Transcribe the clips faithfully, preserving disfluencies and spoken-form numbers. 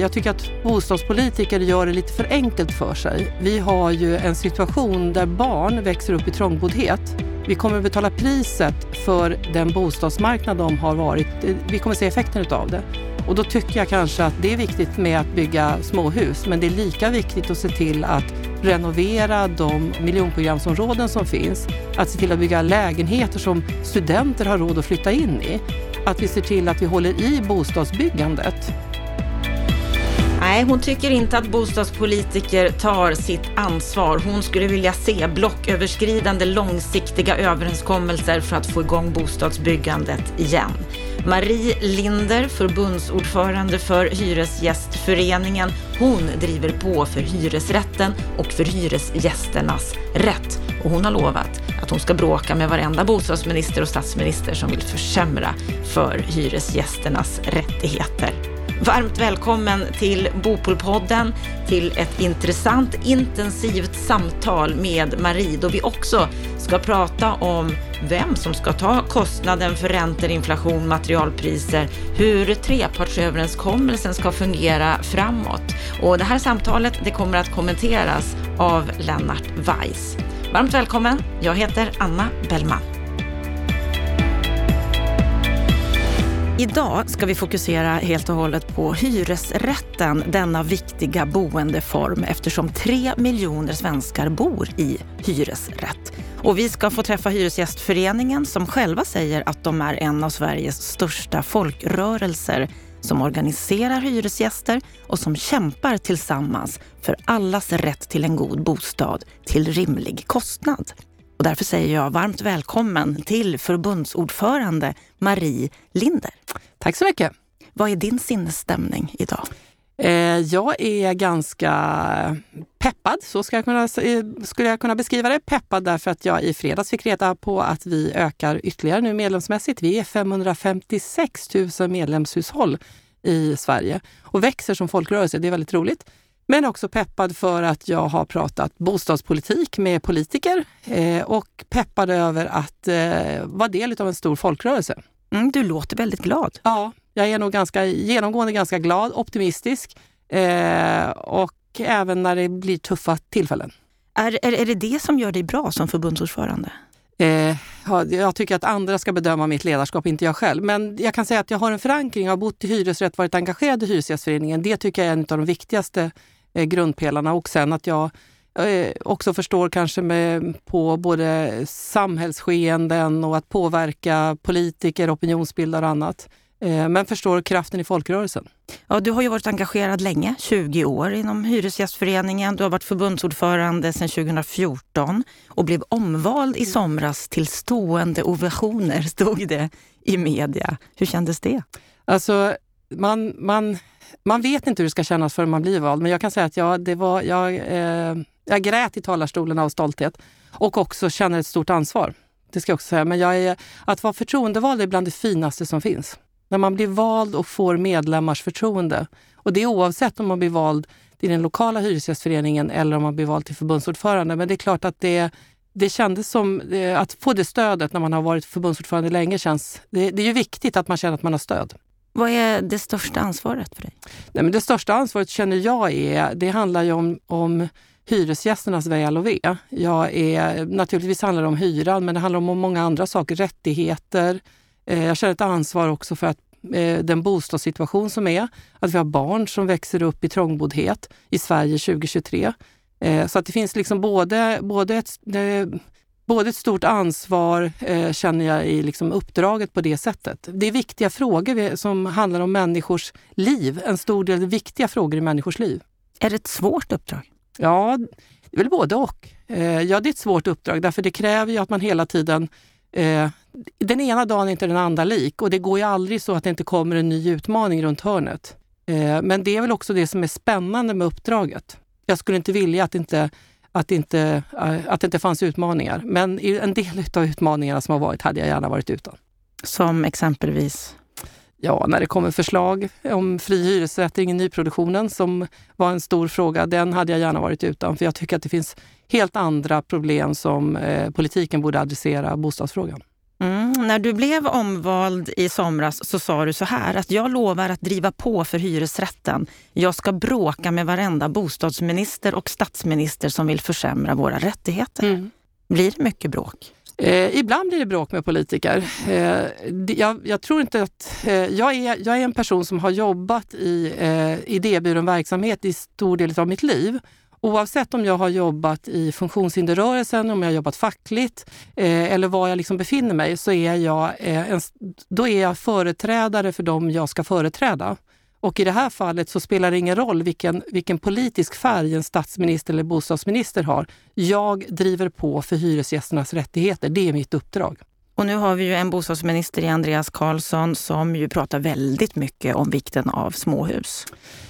Jag tycker att bostadspolitiker gör det lite för enkelt för sig. Vi har ju en situation där barn växer upp i trångboddhet. Vi kommer betala priset för den bostadsmarknad de har varit. Vi kommer se effekten av det. Och då tycker jag kanske att det är viktigt med att bygga småhus. Men det är lika viktigt att se till att renovera de miljonprogramsområden som finns. Att se till att bygga lägenheter som studenter har råd att flytta in i. Att vi ser till att vi håller i bostadsbyggandet. Nej, hon tycker inte att bostadspolitiker tar sitt ansvar. Hon skulle vilja se blocköverskridande långsiktiga överenskommelser för att få igång bostadsbyggandet igen. Marie Linder, förbundsordförande för Hyresgästföreningen, hon driver på för hyresrätten och för hyresgästernas rätt. Och hon har lovat att hon ska bråka med varenda bostadsminister och statsminister som vill försämra för hyresgästernas rättigheter. Varmt välkommen till BoPolPodden, till ett intressant, intensivt samtal med Marie, då vi också ska prata om vem som ska ta kostnaden för räntor, inflation, materialpriser, hur trepartsöverenskommelsen ska fungera framåt. Och det här samtalet, det kommer att kommenteras av Lennart Weiss. Varmt välkommen, jag heter Anna Bellman. Idag ska vi fokusera helt och hållet på hyresrätten, denna viktiga boendeform, eftersom tre miljoner svenskar bor i hyresrätt. Och vi ska få träffa Hyresgästföreningen som själva säger att de är en av Sveriges största folkrörelser som organiserar hyresgäster och som kämpar tillsammans för allas rätt till en god bostad till rimlig kostnad. Och därför säger jag varmt välkommen till förbundsordförande Marie Linder. Tack så mycket. Vad är din sinnesstämning idag? Eh, jag är ganska peppad, så ska jag kunna, skulle jag kunna beskriva det. Peppad därför att jag i fredags fick reda på att vi ökar ytterligare nu medlemsmässigt. Vi är femhundrafemtiosex tusen medlemshushåll i Sverige och växer som folkrörelse. Det är väldigt roligt. Men också peppad för att jag har pratat bostadspolitik med politiker eh, och peppad över att eh, vara del av en stor folkrörelse. Mm, du låter väldigt glad. Ja, jag är nog ganska, genomgående ganska glad, optimistisk eh, och även när det blir tuffa tillfällen. Är, är, är det det som gör dig bra som förbundsordförande? Eh, jag tycker att andra ska bedöma mitt ledarskap, inte jag själv. Men jag kan säga att jag har en förankring, jag har bott i hyresrätt, varit engagerad i Hyresgästföreningen. Det tycker jag är en av de viktigaste grundpelarna, och sen att jag också förstår kanske med på både samhällsskeenden och att påverka politiker, opinionsbildare och annat, men förstår kraften i folkrörelsen. Ja, du har ju varit engagerad länge, tjugo år inom Hyresgästföreningen. Du har varit förbundsordförande sedan tjugohundrafjorton och blev omvald i somras till stående ovationer, stod det i media. Hur kändes det? Alltså, man... man Man vet inte hur det ska kännas förrän man blir vald, men jag kan säga att jag, det var, jag, eh, jag grät i talarstolen av stolthet och också känner ett stort ansvar. Det ska jag också säga, men jag är, att vara förtroendevald är bland det finaste som finns. När man blir vald och får medlemmars förtroende, och det är oavsett om man blir vald i den lokala hyresgästföreningen eller om man blir vald till förbundsordförande, men det är klart att det, det kändes som att få det stödet när man har varit förbundsordförande länge känns, det, det är ju viktigt att man känner att man har stöd. Vad är det största ansvaret för dig? Nej, men det största ansvaret känner jag är, det handlar ju om, om hyresgästernas väl och ve. Jag är, naturligtvis handlar det om hyran, men det handlar om många andra saker, rättigheter. Eh, jag känner ett ansvar också för att eh, den bostadssituation som är, att vi har barn som växer upp i trångboddhet i Sverige tjugohundratjugotre. Eh, så att det finns liksom både, både ett... Det, Både ett stort ansvar eh, känner jag i liksom uppdraget på det sättet. Det är viktiga frågor som handlar om människors liv. En stor del viktiga frågor i människors liv. Är det ett svårt uppdrag? Ja, det är väl både och. Eh, ja, det är ett svårt uppdrag. Därför det kräver ju att man hela tiden... Eh, den ena dagen är inte den andra lik. Och det går ju aldrig så att det inte kommer en ny utmaning runt hörnet. Eh, men det är väl också det som är spännande med uppdraget. Jag skulle inte vilja att inte... Att det, inte, att det inte fanns utmaningar. Men en del av utmaningarna som har varit hade jag gärna varit utan. Som exempelvis? Ja, när det kommer förslag om fri hyressättning i nyproduktionen som var en stor fråga. Den hade jag gärna varit utan. För jag tycker att det finns helt andra problem som eh, politiken borde adressera bostadsfrågan. Mm. När du blev omvald i somras så sa du så här att jag lovar att driva på för hyresrätten. Jag ska bråka med varenda bostadsminister och statsminister som vill försämra våra rättigheter. Mm. Blir det mycket bråk? Eh, ibland blir det bråk med politiker. Eh, det, jag, jag tror inte att... Eh, jag, är, jag är en person som har jobbat i eh, idéburen verksamhet i stor del av mitt liv. Oavsett om jag har jobbat i funktionshinderrörelsen, om jag har jobbat fackligt eh, eller var jag liksom befinner mig, så är jag, eh, en, då är jag företrädare för dem jag ska företräda. Och i det här fallet så spelar det ingen roll vilken, vilken politisk färg en statsminister eller bostadsminister har. Jag driver på för hyresgästernas rättigheter. Det är mitt uppdrag. Och nu har vi ju en bostadsminister i Andreas Karlsson som ju pratar väldigt mycket om vikten av småhus.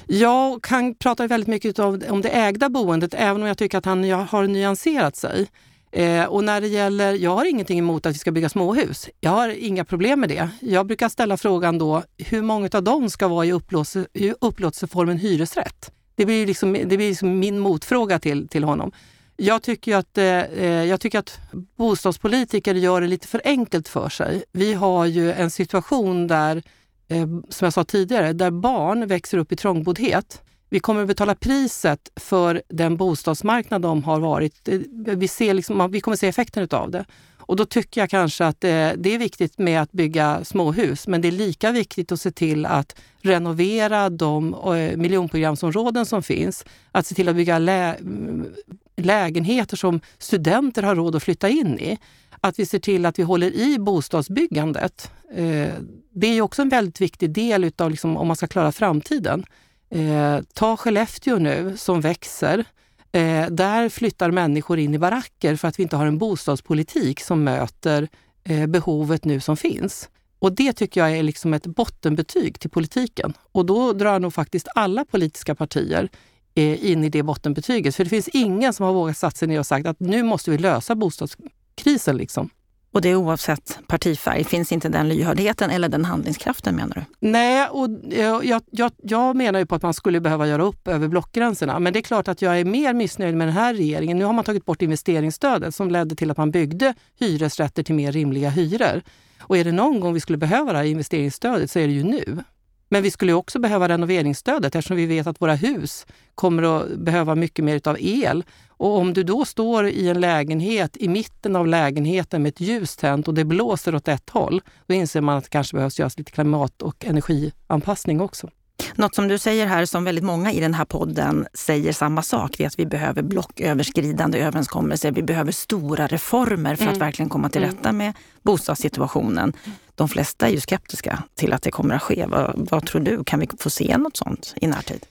Jag kan prata väldigt mycket om det ägda boendet, även om jag tycker att han har nyanserat sig. Eh, och när det gäller, jag har ingenting emot att vi ska bygga småhus. Jag har inga problem med det. Jag brukar ställa frågan då, hur många av dem ska vara i, upplåse, i upplåtelseformen hyresrätt? Det blir ju liksom, det blir liksom min motfråga till, till honom. Jag tycker att, eh, jag tycker att bostadspolitiker gör det lite för enkelt för sig. Vi har ju en situation där, eh, som jag sa tidigare, där barn växer upp i trångboddhet. Vi kommer att betala priset för den bostadsmarknad de har varit. Vi, ser liksom, vi kommer att se effekten av det. Och då tycker jag kanske att eh, det är viktigt med att bygga småhus. Men det är lika viktigt att se till att renovera de eh, miljonprogramsområden som finns. Att se till att bygga lä- lägenheter som studenter har råd att flytta in i. Att vi ser till att vi håller i bostadsbyggandet. Eh, det är ju också en väldigt viktig del utav, liksom, om man ska klara framtiden. Eh, ta Skellefteå nu som växer. Eh, där flyttar människor in i baracker för att vi inte har en bostadspolitik som möter eh, behovet nu som finns. Och det tycker jag är liksom ett bottenbetyg till politiken. Och då drar nog faktiskt alla politiska partier eh, in i det bottenbetyget. För det finns ingen som har vågat satsa ner och sagt att nu måste vi lösa bostadskrisen liksom. Och det är oavsett partifärg. Finns inte den lyhördheten eller den handlingskraften, menar du? Nej, och jag, jag, jag menar ju på att man skulle behöva göra upp över blockgränserna. Men det är klart att jag är mer missnöjd med den här regeringen. Nu har man tagit bort investeringsstödet som ledde till att man byggde hyresrätter till mer rimliga hyror. Och är det någon gång vi skulle behöva det här investeringsstödet så är det ju nu. Men vi skulle också behöva renoveringsstödet eftersom vi vet att våra hus kommer att behöva mycket mer av el. Och om du då står i en lägenhet, i mitten av lägenheten med ett ljus tänt och det blåser åt ett håll, då inser man att det kanske behövs göras lite klimat- och energianpassning också. Något som du säger här som väldigt många i den här podden säger samma sak, det är att vi behöver blocköverskridande överenskommelser, vi behöver stora reformer för mm. att verkligen komma till rätta med bostadssituationen. De flesta är ju skeptiska till att det kommer att ske. Vad, vad tror du? Kan vi få se något sånt i närtid?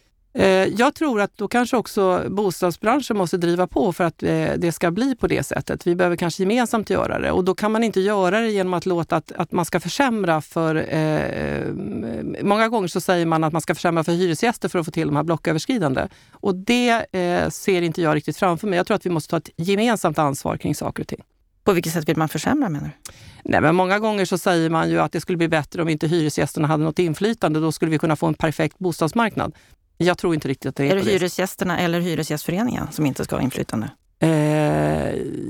Jag tror att då kanske också bostadsbranschen måste driva på för att det ska bli på det sättet. Vi behöver kanske gemensamt göra det. Och då kan man inte göra det genom att låta att, att man ska försämra för... Eh, många gånger så säger man att man ska försämra för hyresgäster för att få till de här blocköverskridande. Och det eh, ser inte jag riktigt framför mig. Jag tror att vi måste ta ett gemensamt ansvar kring saker och ting. På vilket sätt vill man försämra, menar du? Nej, men många gånger så säger man ju att det skulle bli bättre om inte hyresgästerna hade något inflytande. Då skulle vi kunna få en perfekt bostadsmarknad. Jag tror inte riktigt att det är, är det. Är det hyresgästerna eller Hyresgästföreningen som inte ska ha inflytande? Eh,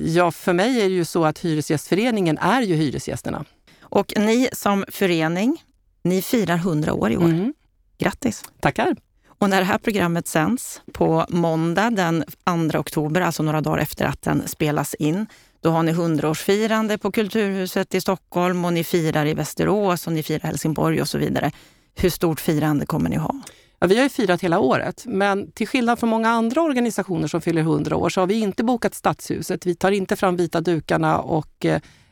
ja, för mig är det ju så att Hyresgästföreningen är ju hyresgästerna. Och ni som förening, ni firar hundra år i år. Mm. Grattis! Tackar! Och när det här programmet sänds på måndag den andra oktober, alltså några dagar efter att den spelas in, då har ni hundraårsfirande på Kulturhuset i Stockholm och ni firar i Västerås och ni firar Helsingborg och så vidare. Hur stort firande kommer ni ha? Ja, vi har ju firat hela året, men till skillnad från många andra organisationer som fyller hundra år så har vi inte bokat Stadshuset. Vi tar inte fram Vita dukarna och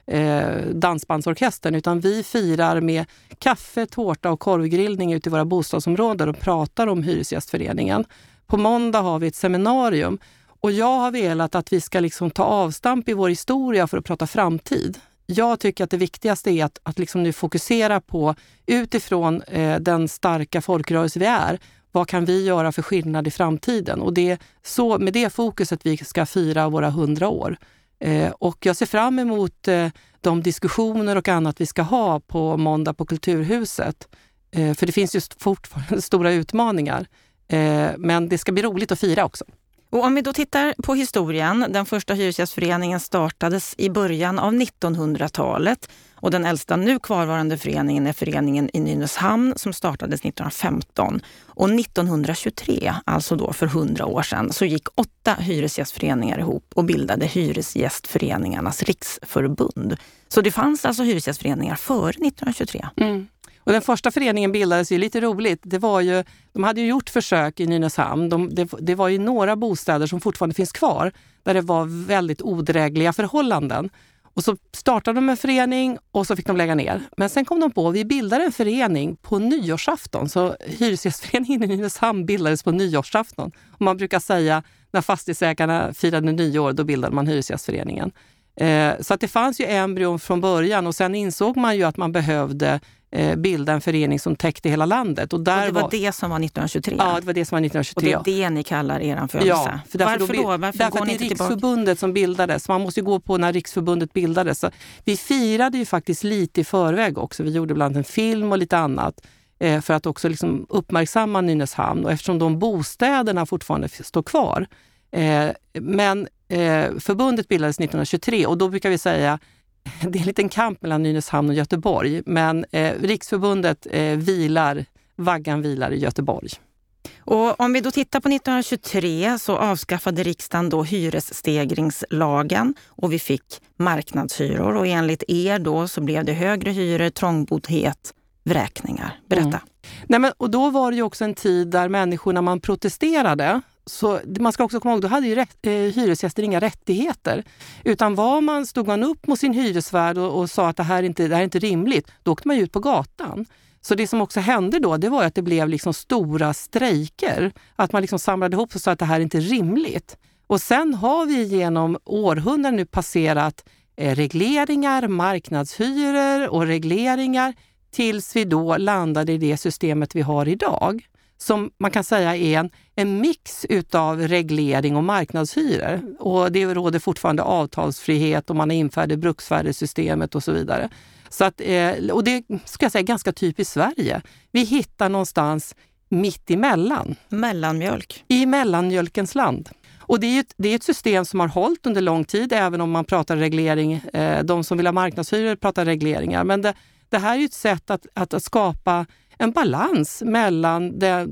eh, dansbandsorkestern, utan vi firar med kaffe, tårta och korvgrillning ute i våra bostadsområden och pratar om Hyresgästföreningen. På måndag har vi ett seminarium och jag har velat att vi ska liksom ta avstamp i vår historia för att prata framtid. Jag tycker att det viktigaste är att, att liksom nu fokusera på, utifrån eh, den starka folkrörelse vi är, vad kan vi göra för skillnad i framtiden? Och det är så, med det fokuset vi ska fira våra hundra år. Eh, och jag ser fram emot eh, de diskussioner och annat vi ska ha på måndag på Kulturhuset. Eh, för det finns just fortfarande stora utmaningar. Eh, men det ska bli roligt att fira också. Och om vi då tittar på historien, den första hyresgästföreningen startades i början av nittonhundratalet och den äldsta nu kvarvarande föreningen är föreningen i Nynäshamn som startades nittonhundrafemton. Och nittonhundratjugotre, alltså då för hundra år sedan, så gick åtta hyresgästföreningar ihop och bildade Hyresgästföreningarnas riksförbund. Så det fanns alltså hyresgästföreningar före nittonhundratjugotre. Mm. Och den första föreningen bildades ju lite roligt. Det var ju, de hade ju gjort försök i Nynäshamn. De, det, det var ju några bostäder som fortfarande finns kvar där det var väldigt odrägliga förhållanden. Och så startade de en förening och så fick de lägga ner. Men sen kom de på att vi bildade en förening på nyårsafton. Så hyresgästföreningen i Nynäshamn bildades på nyårsafton. Och man brukar säga när fastighetsägarna firade nyår då bildade man hyresgästföreningen. Eh, så att det fanns ju embryon från början och sen insåg man ju att man behövde bilda en förening som täckte hela landet. Och, där och det var, var det som var nittonhundratjugotre? Ja, det var det som var nittonhundratjugotre. Och det är det ni kallar er födelse? Ja, för därför Varför då? då? Varför därför går ni att det är Riksförbundet tillbaka? Som bildades. Man måste ju gå på när Riksförbundet bildades. Så vi firade ju faktiskt lite i förväg också. Vi gjorde bland en film och lite annat för att också liksom uppmärksamma Nynäshamn. Och eftersom de bostäderna fortfarande står kvar. Men förbundet bildades nittonhundratjugotre och då brukar vi säga det är en liten kamp mellan Nynäshamn och Göteborg, men eh, Riksförbundet eh, vilar, vaggan vilar i Göteborg. Och om vi då tittar på nittonhundratjugotre så avskaffade riksdagen då hyresstegringslagen och vi fick marknadshyror och enligt er då så blev det högre hyror, trångboddhet, vräkningar. Berätta. Mm. Nej, men, och då var det ju också en tid där människor när man protesterade. Så man ska också komma ihåg, då hade ju rätt, eh, hyresgäster inga rättigheter. Utan var man, stod man upp mot sin hyresvärd och, och sa att det här inte, det här är inte rimligt, då åkte man ju ut på gatan. Så det som också hände då, det var att det blev liksom stora strejker. Att man liksom samlade ihop och sa att det här är inte rimligt. Och sen har vi genom århundraden nu passerat eh, regleringar, marknadshyror och regleringar tills vi då landade i det systemet vi har idag. Som man kan säga är en, en mix utav reglering och marknadshyror. Och det råder fortfarande avtalsfrihet och man har infört bruksvärdessystemet och så vidare. Så att, och det ska jag säga ganska typiskt Sverige. Vi hittar någonstans mitt emellan. Mellanmjölk. I mellanmjölkens land. Och det är, ett, det är ett system som har hållit under lång tid även om man pratar reglering. De som vill ha marknadshyror pratar regleringar. Men det, det här är ett sätt att, att, att skapa en balans mellan de,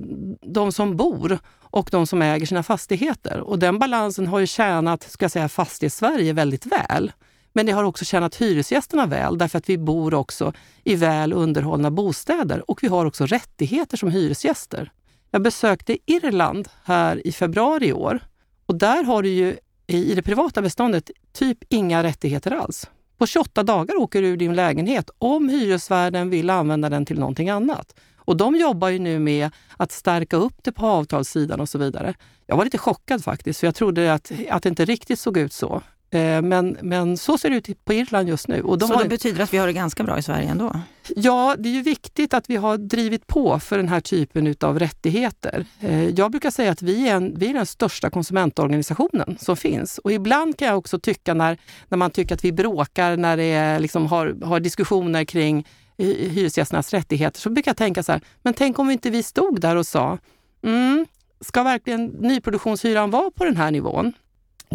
de som bor och de som äger sina fastigheter. Och den balansen har ju tjänat, ska jag säga, fastighetssverige väldigt väl. Men det har också tjänat hyresgästerna väl därför att vi bor också i väl underhållna bostäder. Och vi har också rättigheter som hyresgäster. Jag besökte Irland här i februari i år. Och där har du ju i det privata beståndet typ inga rättigheter alls. På tjugoåtta dagar åker du ur din lägenhet om hyresvärden vill använda den till någonting annat. Och de jobbar ju nu med att stärka upp det på avtalssidan och så vidare. Jag var lite chockad faktiskt för jag trodde att, att det inte riktigt såg ut så. Men, men så ser det ut på Irland just nu. Och de så har... det betyder att vi har det ganska bra i Sverige ändå? Ja, det är ju viktigt att vi har drivit på för den här typen av rättigheter. Jag brukar säga att vi är, en, vi är den största konsumentorganisationen som finns. Och ibland kan jag också tycka när, när man tycker att vi bråkar, när det är, liksom har, har diskussioner kring hyresgästernas rättigheter, så brukar jag tänka så här, men tänk om inte vi stod där och sa, mm, ska verkligen nyproduktionshyran vara på den här nivån?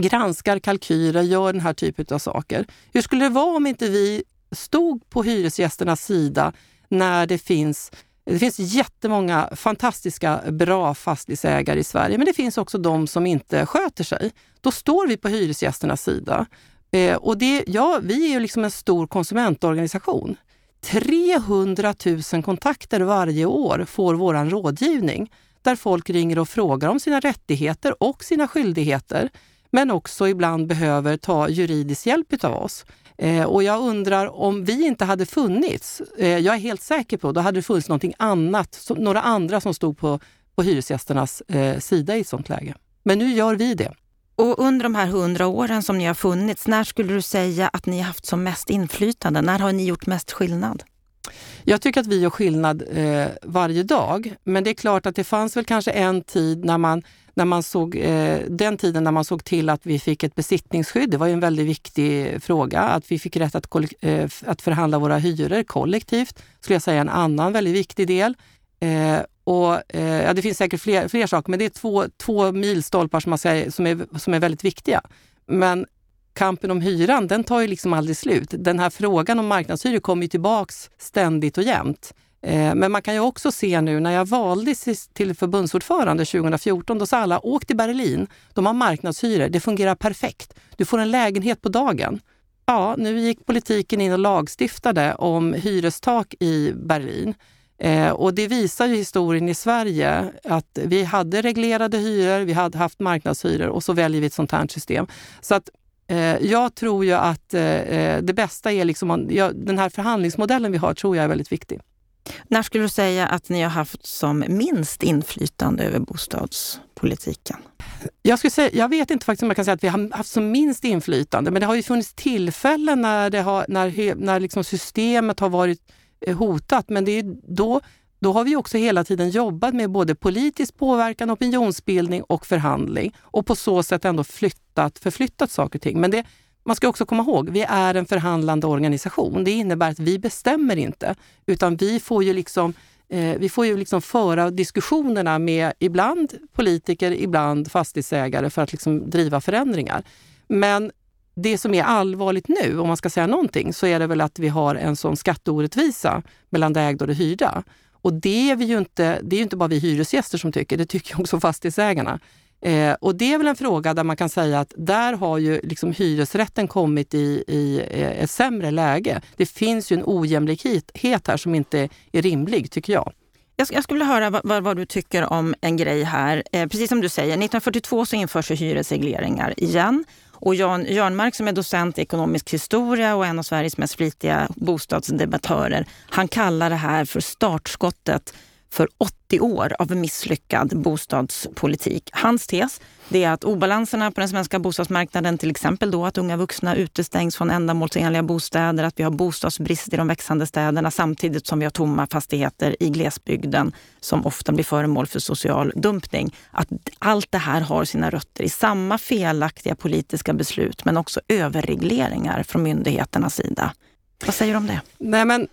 Granskar kalkyler, gör den här typen av saker. Hur skulle det vara om inte vi stod på hyresgästernas sida när det finns, det finns jättemånga fantastiska bra fastighetsägare i Sverige men det finns också de som inte sköter sig. Då står vi på hyresgästernas sida. Eh, och det, ja, vi är ju liksom en stor konsumentorganisation. trehundratusen kontakter varje år får våran rådgivning där folk ringer och frågar om sina rättigheter och sina skyldigheter. Men också ibland behöver ta juridisk hjälp av oss. Eh, och jag undrar om vi inte hade funnits, eh, jag är helt säker på, då hade det funnits någonting annat, som, några andra som stod på, på hyresgästernas eh, sida i ett sånt läge. Men nu gör vi det. Och under de här hundra åren som ni har funnits, när skulle du säga att ni har haft som mest inflytande? När har ni gjort mest skillnad? Jag tycker att vi gör skillnad eh, varje dag. Men det är klart att det fanns väl kanske en tid när man, när man såg, eh, den tiden när man såg till att vi fick ett besittningsskydd. Det var ju en väldigt viktig fråga. Att vi fick rätt att, koll- eh, att förhandla våra hyror kollektivt skulle jag säga en annan väldigt viktig del. Eh, och, eh, ja, det finns säkert fler, fler saker, men det är två, två milstolpar som, man säger, som, är, som är väldigt viktiga. Men kampen om hyran, den tar ju liksom aldrig slut. Den här frågan om marknadshyror kommer ju tillbaks ständigt och jämt. Eh, men man kan ju också se nu, när jag valdes till förbundsordförande tjugo fjorton, då sa alla, åk till Berlin, de har marknadshyror, det fungerar perfekt. Du får en lägenhet på dagen. Ja, nu gick politiken in och lagstiftade om hyrestak i Berlin. Eh, och det visar ju historien i Sverige att vi hade reglerade hyror, vi hade haft marknadshyror och så väljer vi ett sånt här system. Så att eh, jag tror ju att eh, det bästa är liksom, ja, den här förhandlingsmodellen vi har tror jag är väldigt viktig. När skulle du säga att ni har haft som minst inflytande över bostadspolitiken? Jag skulle säga, jag vet inte faktiskt om jag kan säga att vi har haft som minst inflytande, men det har ju funnits tillfällen när, det har, när, när liksom systemet har varit hotat, men det är då, då har vi också hela tiden jobbat med både politisk påverkan, opinionsbildning och förhandling, och på så sätt ändå flyttat, förflyttat saker och ting. Men det, man ska också komma ihåg, vi är en förhandlande organisation. Det innebär att vi bestämmer inte, utan vi får ju liksom eh, vi får ju liksom föra diskussionerna med ibland politiker, ibland fastighetsägare för att liksom driva förändringar. Men det som är allvarligt nu, om man ska säga någonting, så är det väl att vi har en sån skatteorättvisa mellan det ägda och det hyrda. Och det är vi ju inte, det är ju inte bara vi hyresgäster som tycker, det tycker också fastighetsägarna. Eh, och det är väl en fråga där man kan säga att där har ju liksom hyresrätten kommit i, i eh, ett sämre läge. Det finns ju en ojämlikhet här som inte är rimlig, tycker jag. Jag skulle höra vad, vad du tycker om en grej här. Eh, precis som du säger, nitton fyrtiotvå så införs hyresregleringar igen. Och Jan Jörnmark, som är docent i ekonomisk historia och en av Sveriges mest flitiga bostadsdebattörer, han kallar det här för startskottet för åttio år av misslyckad bostadspolitik. Hans tes, det är att obalanserna på den svenska bostadsmarknaden, till exempel då att unga vuxna utestängs från ändamålsenliga bostäder, att vi har bostadsbrist i de växande städerna samtidigt som vi har tomma fastigheter i glesbygden som ofta blir föremål för social dumpning. Att allt det här har sina rötter i samma felaktiga politiska beslut, men också överregleringar från myndigheternas sida. Vad säger du om det? Nej, men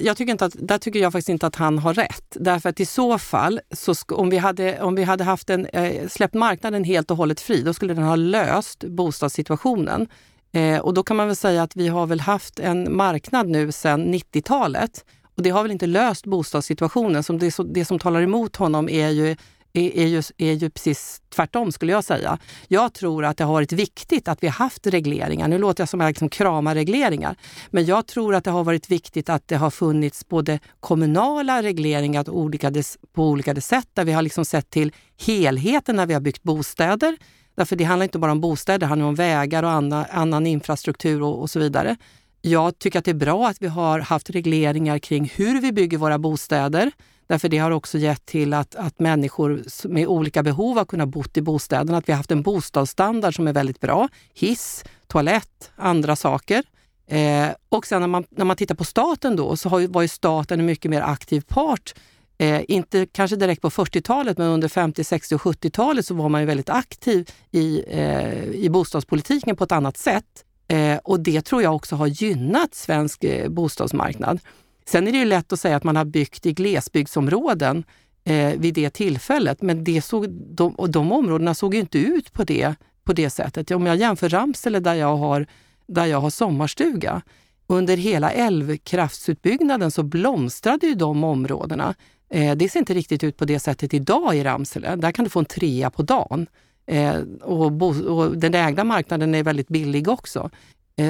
Jag tycker inte att, där tycker jag faktiskt inte att han har rätt. Därför att i så fall, så om vi hade, om vi hade haft en, släppt marknaden helt och hållet fri, då skulle den ha löst bostadssituationen. Eh, och då kan man väl säga att vi har väl haft en marknad nu sedan nittiotalet. Och det har väl inte löst bostadssituationen. Som det, så, det som talar emot honom är ju, är, är, ju, är ju precis tvärtom, skulle jag säga. Jag tror att det har varit viktigt att vi har haft regleringar. Nu låter jag som att jag liksom kramar regleringar. Men jag tror att det har varit viktigt att det har funnits både kommunala regleringar på olika, på olika sätt. Där vi har liksom sett till helheten när vi har byggt bostäder. Därför det handlar inte bara om bostäder, det handlar om vägar och annan, annan infrastruktur och, och så vidare. Jag tycker att det är bra att vi har haft regleringar kring hur vi bygger våra bostäder. Därför det har också gett till att, att människor med olika behov har kunnat bo i bostäderna. Att vi har haft en bostadsstandard som är väldigt bra. Hiss, toalett, andra saker. Eh, och sen när man, när man tittar på staten då, så har ju, var ju staten en mycket mer aktiv part. Eh, inte kanske direkt på fyrtiotalet, men under femtio-, sextio- och sjuttiotalet så var man ju väldigt aktiv i, eh, i bostadspolitiken på ett annat sätt. Eh, och det tror jag också har gynnat svensk eh, bostadsmarknad. Sen är det ju lätt att säga att man har byggt i glesbygdsområden eh, vid det tillfället. Men det såg, de, och de områdena såg ju inte ut på det, på det sättet. Om jag jämför Ramsele där jag har, där jag har sommarstuga. Under hela älvkraftsutbyggnaden så blomstrade ju de områdena. Eh, det ser inte riktigt ut på det sättet idag i Ramsele. Där kan du få en trea på dagen. Eh, och, bo, och den ägda marknaden är väldigt billig också.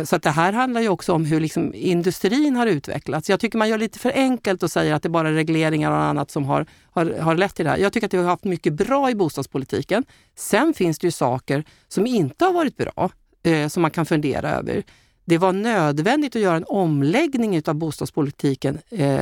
Så att det här handlar ju också om hur liksom industrin har utvecklats. Jag tycker man gör lite för enkelt och säger att det är bara regleringar och annat som har, har, har lett till det här. Jag tycker att vi har haft mycket bra i bostadspolitiken. Sen finns det ju saker som inte har varit bra eh, som man kan fundera över. Det var nödvändigt att göra en omläggning av bostadspolitiken eh,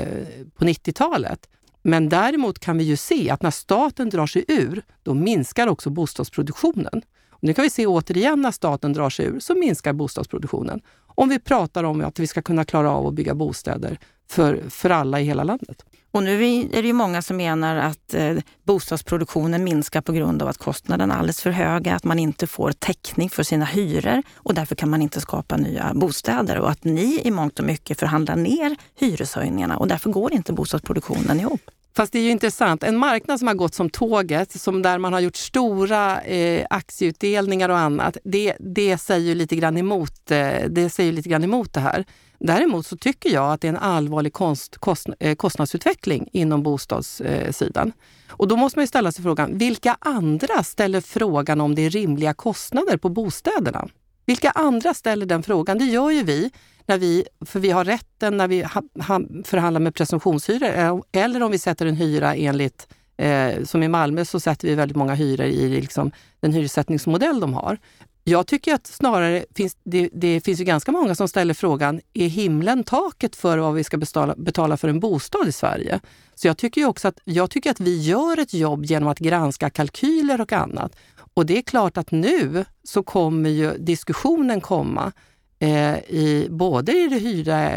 på nittiotalet. Men däremot kan vi ju se att när staten drar sig ur, då minskar också bostadsproduktionen. Nu kan vi se återigen när staten drar sig ur så minskar bostadsproduktionen. Om vi pratar om att vi ska kunna klara av att bygga bostäder för, för alla i hela landet. Och nu är det ju många som menar att eh, bostadsproduktionen minskar på grund av att kostnaderna är alldeles för höga. Att man inte får täckning för sina hyror och därför kan man inte skapa nya bostäder. Och att ni i mångt och mycket förhandlar ner hyreshöjningarna och därför går inte bostadsproduktionen ihop. Fast det är ju intressant. En marknad som har gått som tåget, som där man har gjort stora eh, aktieutdelningar och annat, det, det säger ju lite grann emot, eh, det säger lite grann emot det här. Däremot så tycker jag att det är en allvarlig kost, kost, eh, kostnadsutveckling inom bostadssidan. Eh, och då måste man ju ställa sig frågan, vilka andra ställer frågan om det är rimliga kostnader på bostäderna? Vilka andra ställer den frågan? Det gör ju vi, när vi för vi har rätten när vi ha, ha, förhandlar med presumtionshyror, eller om vi sätter en hyra enligt, eh, som i Malmö så sätter vi väldigt många hyror i liksom, den hyressättningsmodell de har. Jag tycker att snarare finns, det, det finns ju ganska många som ställer frågan, är himlen taket för vad vi ska betala, betala för en bostad i Sverige? Så jag tycker ju också att, jag tycker att vi gör ett jobb genom att granska kalkyler och annat. Och det är klart att nu så kommer ju diskussionen komma eh, i, både i det hyra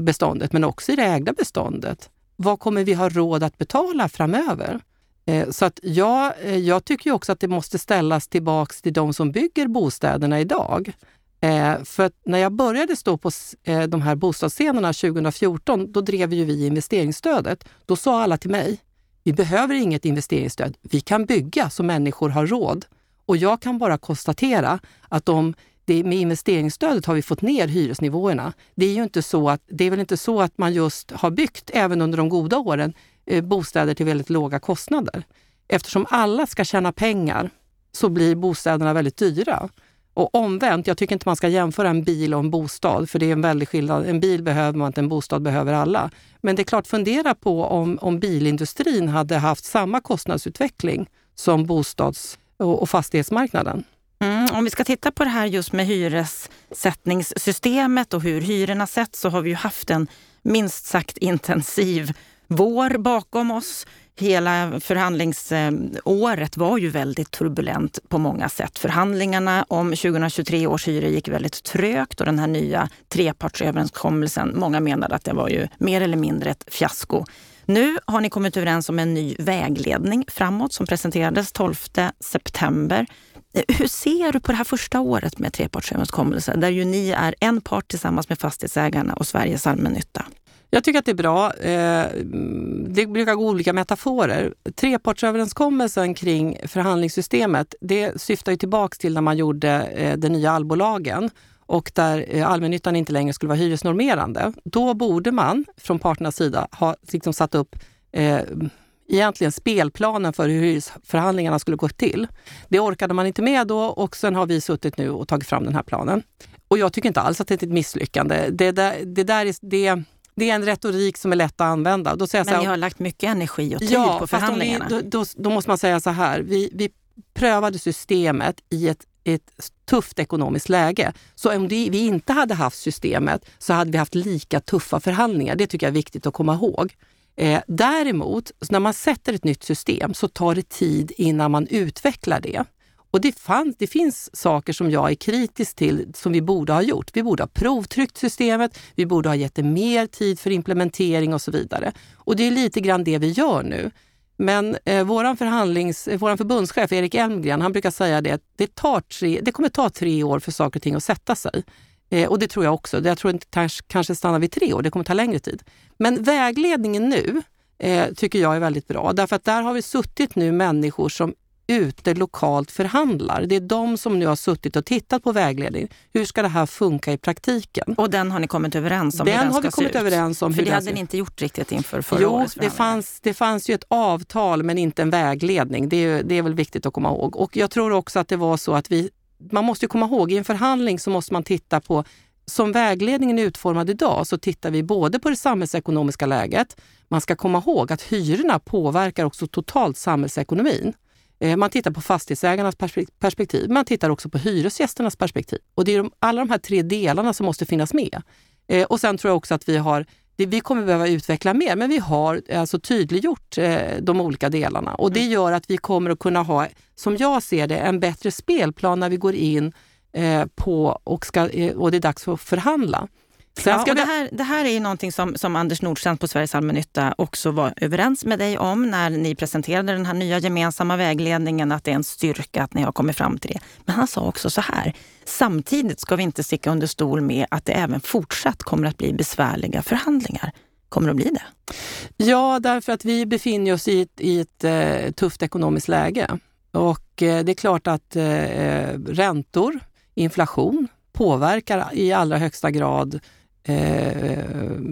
beståndet men också i det ägda beståndet. Vad kommer vi ha råd att betala framöver? Eh, så att jag, jag tycker ju också att det måste ställas tillbaks till de som bygger bostäderna idag. Eh, för att när jag började stå på eh, de här bostadsscenerna tjugo fjorton, då drev ju vi investeringsstödet. Då sa alla till mig, vi behöver inget investeringsstöd. Vi kan bygga så människor har råd. Och jag kan bara konstatera att om det, med investeringsstödet har vi fått ner hyresnivåerna. Det är ju inte så att, det är väl inte så att man just har byggt, även under de goda åren, bostäder till väldigt låga kostnader. Eftersom alla ska tjäna pengar så blir bostäderna väldigt dyra. Och omvänt, jag tycker inte man ska jämföra en bil och en bostad, för det är en väldig skillnad. En bil behöver man inte, en bostad behöver alla. Men det är klart, fundera på om, om bilindustrin hade haft samma kostnadsutveckling som bostads- och, och fastighetsmarknaden. Mm, om vi ska titta på det här just med hyressättningssystemet och hur hyrorna sätts, så har vi ju haft en minst sagt intensiv vår bakom oss. Hela förhandlingsåret var ju väldigt turbulent på många sätt. Förhandlingarna om tjugohundratjugotre års hyror gick väldigt trögt, och den här nya trepartsöverenskommelsen, många menade att det var ju mer eller mindre ett fiasko. Nu har ni kommit överens om en ny vägledning framåt som presenterades tolfte september. Hur ser du på det här första året med trepartsöverenskommelser, där ju ni är en part tillsammans med fastighetsägarna och Sveriges allmännytta? Jag tycker att det är bra. Det brukar gå olika metaforer. Trepartsöverenskommelsen kring förhandlingssystemet, det syftar ju tillbaka till när man gjorde den nya allbolagen, och där allmännyttan inte längre skulle vara hyresnormerande. Då borde man från parternas sida ha liksom satt upp eh, egentligen spelplanen för hur hyresförhandlingarna skulle gå till. Det orkade man inte med då, och sen har vi suttit nu och tagit fram den här planen. Och jag tycker inte alls att det är ett misslyckande. Det där, det där är... Det, Det är en retorik som är lätt att använda. Då säger jag så här, men ni har lagt mycket energi och tid ja, på förhandlingarna. Om vi, då, då, då måste man säga så här. Vi, vi prövade systemet i ett, ett tufft ekonomiskt läge. Så om det, vi inte hade haft systemet, så hade vi haft lika tuffa förhandlingar. Det tycker jag är viktigt att komma ihåg. Eh, däremot, när man sätter ett nytt system så tar det tid innan man utvecklar det. Och det, fann, det finns saker som jag är kritisk till som vi borde ha gjort. Vi borde ha provtryckt systemet, vi borde ha gett det mer tid för implementering och så vidare. Och det är lite grann det vi gör nu. Men eh, våran förhandlings, eh, våran förbundschef Erik Elmgren, han brukar säga det, att det, tar tre, det kommer ta tre år för saker och ting att sätta sig. Eh, och det tror jag också. Jag tror inte kanske, kanske stannar vid tre år, det kommer ta längre tid. Men vägledningen nu eh, tycker jag är väldigt bra. Därför att där har vi suttit nu människor som ute lokalt förhandlar. Det är de som nu har suttit och tittat på vägledning. Hur ska det här funka i praktiken? Och den har ni kommit överens om den hur den har ska vi kommit se ut. Överens om. För hur det hade ser... ni inte gjort riktigt inför förra jo, årets förhandlingar. det fanns, det fanns ju ett avtal men inte en vägledning. Det är, det är väl viktigt att komma ihåg. Och jag tror också att det var så att vi, man måste komma ihåg, i en förhandling så måste man titta på, som vägledningen är utformad idag så tittar vi både på det samhällsekonomiska läget. Man ska komma ihåg att hyrorna påverkar också totalt samhällsekonomin. Man tittar på fastighetsägarnas perspektiv, man tittar också på hyresgästernas perspektiv. Och det är de, alla de här tre delarna som måste finnas med. Eh, och sen tror jag också att vi har, det, vi kommer behöva utveckla mer, men vi har alltså tydliggjort eh, de olika delarna. Och det gör att vi kommer att kunna ha, som jag ser det, en bättre spelplan när vi går in eh, på och, ska, eh, och det är dags för att förhandla. Ja, och det, här, det här är ju någonting som, som Anders Nordstrand på Sveriges allmännytta också var överens med dig om när ni presenterade den här nya gemensamma vägledningen, att det är en styrka att ni har kommit fram till det. Men han sa också så här, samtidigt ska vi inte sticka under stol med att det även fortsatt kommer att bli besvärliga förhandlingar. Kommer det att bli det? Ja, därför att vi befinner oss i ett, i ett eh, tufft ekonomiskt läge. Och eh, det är klart att eh, räntor, inflation påverkar i allra högsta grad eh,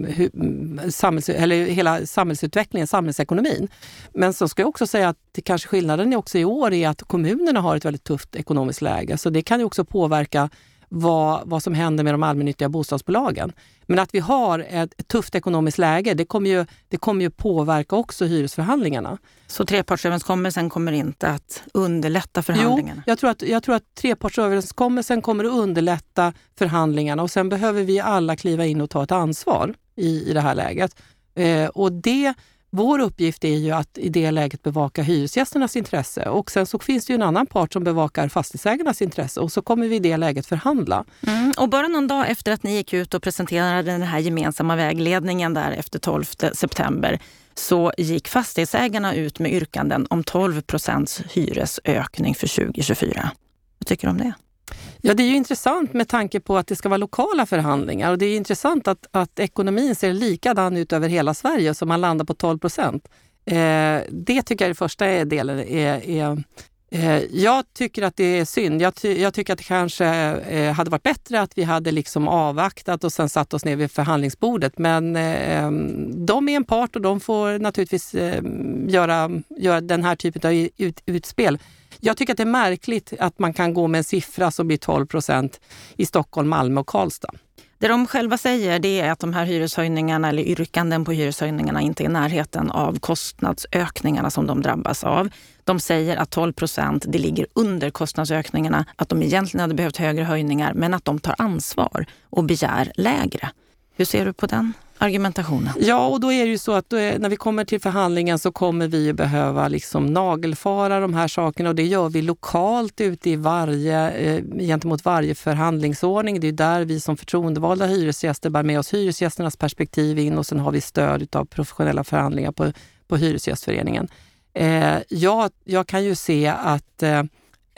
hu- samhälls- eller hela samhällsutvecklingen, samhällsekonomin. Men så ska jag också säga att det kanske skillnaden också i år är att kommunerna har ett väldigt tufft ekonomiskt läge. Så det kan ju också påverka vad, vad som händer med de allmännyttiga bostadsbolagen. Men att vi har ett tufft ekonomiskt läge, det kommer ju, det kommer ju påverka också hyresförhandlingarna. Så trepartsöverenskommelsen kommer inte att underlätta förhandlingarna? Jo, jag tror att, jag tror att trepartsöverenskommelsen kommer att underlätta förhandlingarna. Och sen behöver vi alla kliva in och ta ett ansvar i, i det här läget. Eh, och det, vår uppgift är ju att i det läget bevaka hyresgästernas intresse. Och sen så finns det ju en annan part som bevakar fastighetsägarnas intresse. Och så kommer vi i det läget förhandla. Mm, och bara någon dag efter att ni gick ut och presenterade den här gemensamma vägledningen där efter tolfte september så gick fastighetsägarna ut med yrkanden om tolv procents hyresökning för tjugo tjugofyra. Vad tycker du om det? Ja, det är ju intressant med tanke på att det ska vara lokala förhandlingar och det är intressant att, att ekonomin ser likadan ut över hela Sverige så man landar på tolv procent. Eh, det tycker jag i första delen är... är eh, jag tycker att det är synd. Jag, ty, jag tycker att det kanske eh, hade varit bättre att vi hade liksom avvaktat och sen satt oss ner vid förhandlingsbordet. Men eh, de är en part och de får naturligtvis eh, göra, göra den här typen av ut, utspel. Jag tycker att det är märkligt att man kan gå med en siffra som blir tolv procent i Stockholm, Malmö och Karlstad. Det de själva säger det är att de här hyreshöjningarna eller yrkanden på hyreshöjningarna inte är i närheten av kostnadsökningarna som de drabbas av. De säger att tolv procent det ligger under kostnadsökningarna, att de egentligen hade behövt högre höjningar men att de tar ansvar och begär lägre. Hur ser du på den argumentationen? Ja, och då är det ju så att då är, när vi kommer till förhandlingen så kommer vi behöva liksom nagelfara de här sakerna och det gör vi lokalt ute i varje, eh, gentemot varje förhandlingsordning. Det är där vi som förtroendevalda hyresgäster bär med oss hyresgästernas perspektiv in och sen har vi stöd av professionella förhandlingar på, på Hyresgästföreningen. Eh, jag, jag kan ju se att eh,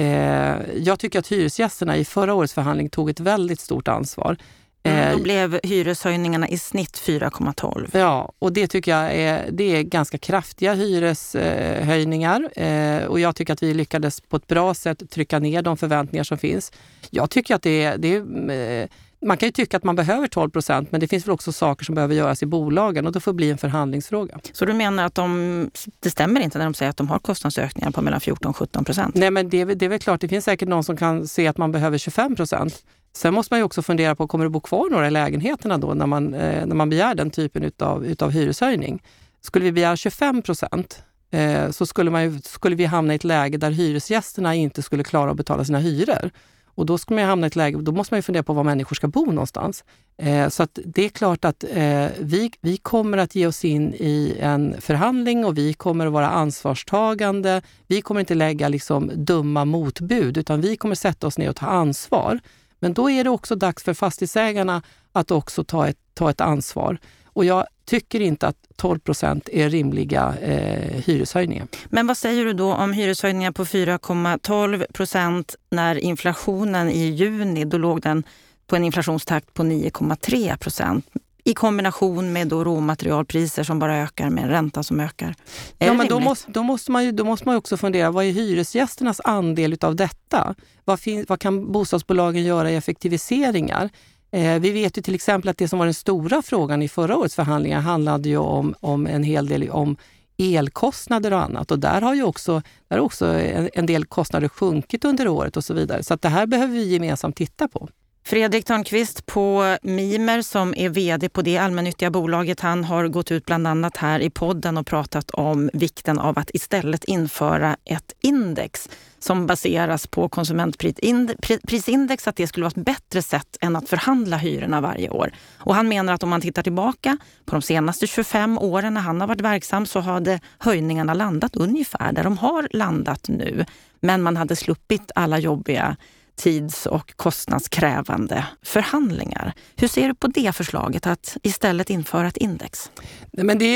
eh, jag tycker att hyresgästerna i förra årets förhandling tog ett väldigt stort ansvar. Mm, då blev hyreshöjningarna i snitt fyra komma tolv. Ja, och det tycker jag är, det är ganska kraftiga hyreshöjningar. Eh, och jag tycker att vi lyckades på ett bra sätt trycka ner de förväntningar som finns. Jag tycker att det är... Det är man kan ju tycka att man behöver tolv procent, men det finns väl också saker som behöver göras i bolagen och det får bli en förhandlingsfråga. Så du menar att de, det stämmer inte när de säger att de har kostnadsökningar på mellan fjorton och sjutton procent? Nej, men det, det är väl klart, det finns säkert någon som kan se att man behöver tjugofem procent. Sen måste man ju också fundera på, kommer det bo kvar några i lägenheterna då när man, eh, när man begär den typen utav, utav hyreshöjning? Skulle vi begära tjugofem procent eh, så skulle, man ju, skulle vi hamna i ett läge där hyresgästerna inte skulle klara att betala sina hyror. Och då ska man ju hamna i ett läge, då måste man ju fundera på var människor ska bo någonstans. Eh, så att det är klart att eh, vi, vi kommer att ge oss in i en förhandling och vi kommer att vara ansvarstagande. Vi kommer inte lägga liksom dumma motbud utan vi kommer sätta oss ner och ta ansvar. Men då är det också dags för fastighetsägarna att också ta ett, ta ett ansvar. Och jag tycker inte att tolv procent är rimliga eh, hyreshöjningar. Men vad säger du då om hyreshöjningar på fyra komma tolv procent när inflationen i juni, då låg den på en inflationstakt på nio komma tre procent? I kombination med då råmaterialpriser som bara ökar med en ränta som ökar. Är ja, men då måste, då, måste man ju, då måste man ju också fundera, vad är hyresgästernas andel av detta? Vad, fin, vad kan bostadsbolagen göra i effektiviseringar? Eh, vi vet ju till exempel att det som var den stora frågan i förra årets förhandlingar handlade ju om, om en hel del om elkostnader och annat. Och där har ju också, där har också en, en del kostnader sjunkit under året och så vidare. Så att det här behöver vi gemensamt titta på. Fredrik Tornqvist på Mimer som är vd på det allmännyttiga bolaget, han har gått ut bland annat här i podden och pratat om vikten av att istället införa ett index som baseras på konsumentprisindex, att det skulle vara ett bättre sätt än att förhandla hyrorna varje år. Och han menar att om man tittar tillbaka på de senaste tjugofem åren när han har varit verksam så hade höjningarna landat ungefär där de har landat nu. Men man hade sluppit alla jobbiga tids- och kostnadskrävande förhandlingar. Hur ser du på det förslaget att istället införa ett index? Nej, men det,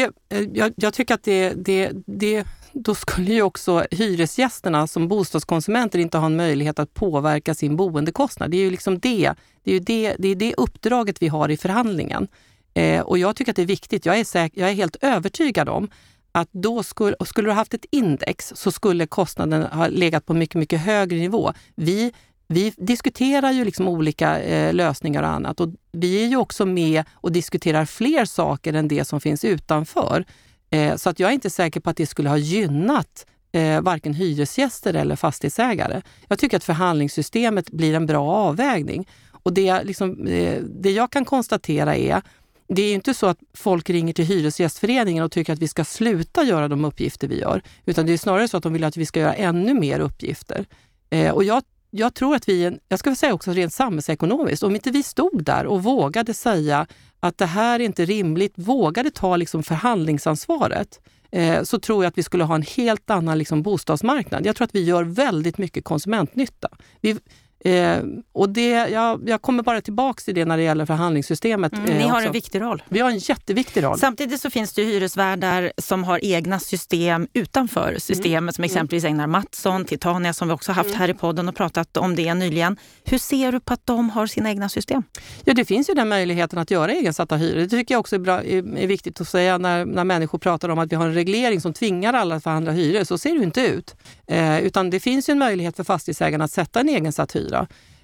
jag, jag tycker att det, det, det, då skulle ju också hyresgästerna som bostadskonsumenter inte ha en möjlighet att påverka sin boendekostnad. Det är ju liksom det, det, är ju det, det, är det uppdraget vi har i förhandlingen. Eh, och jag tycker att det är viktigt. Jag är, säk- jag är helt övertygad om att då skulle, och skulle du haft ett index så skulle kostnaden ha legat på mycket, mycket högre nivå. Vi, vi diskuterar ju liksom olika eh, lösningar och annat, och vi är ju också med och diskuterar fler saker än det som finns utanför. Eh, så att jag är inte säker på att det skulle ha gynnat eh, varken hyresgäster eller fastighetsägare. Jag tycker att förhandlingssystemet blir en bra avvägning. Och det, liksom, eh, det jag kan konstatera är... Det är inte så att folk ringer till Hyresgästföreningen och tycker att vi ska sluta göra de uppgifter vi gör. Utan det är snarare så att de vill att vi ska göra ännu mer uppgifter. Eh, och jag, jag tror att vi, jag ska säga också rent samhällsekonomiskt, om inte vi stod där och vågade säga att det här är inte rimligt, vågade ta liksom förhandlingsansvaret, eh, så tror jag att vi skulle ha en helt annan liksom bostadsmarknad. Jag tror att vi gör väldigt mycket konsumentnytta. Vi... Eh, och det, jag, jag kommer bara tillbaka till det när det gäller förhandlingssystemet. Mm, eh, ni har också en viktig roll. Vi har en jätteviktig roll. Samtidigt så finns det ju hyresvärdar som har egna system utanför systemet, mm. som exempelvis ägnar Mattsson, Titania, som vi också haft mm. här i podden och pratat om det nyligen. Hur ser du på att de har sina egna system? Ja, det finns ju den möjligheten att göra egensatta hyror. Det tycker jag också är, bra, är, är viktigt att säga när, när människor pratar om att vi har en reglering som tvingar alla att förhandla hyror. Så ser det ju inte ut. Eh, utan det finns ju en möjlighet för fastighetsägarna att sätta en egensatt hyra.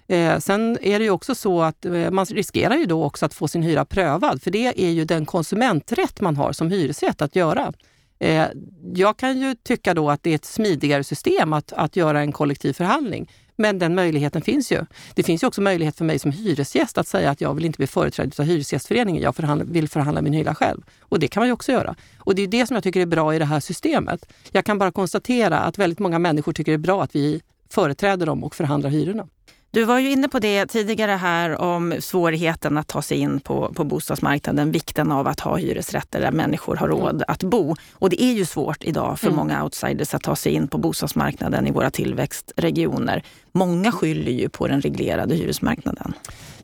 Eh, sen är det ju också så att eh, man riskerar ju då också att få sin hyra prövad, för det är ju den konsumenträtt man har som hyresrätt att göra. Eh, jag kan ju tycka då att det är ett smidigare system att, att göra en kollektiv förhandling, men den möjligheten finns ju. Det finns ju också möjlighet för mig som hyresgäst att säga att jag vill inte bli företrädd av Hyresgästföreningen, jag förhandla, vill förhandla min hyra själv. Och det kan man ju också göra. Och det är det som jag tycker är bra i det här systemet. Jag kan bara konstatera att väldigt många människor tycker det är bra att vi företräder dem och förhandlar hyrorna. Du var ju inne på det tidigare här om svårigheten att ta sig in på, på bostadsmarknaden, vikten av att ha hyresrätter där människor har råd att bo. Och det är ju svårt idag för mm. många outsiders att ta sig in på bostadsmarknaden i våra tillväxtregioner. Många skyller ju på den reglerade hyresmarknaden.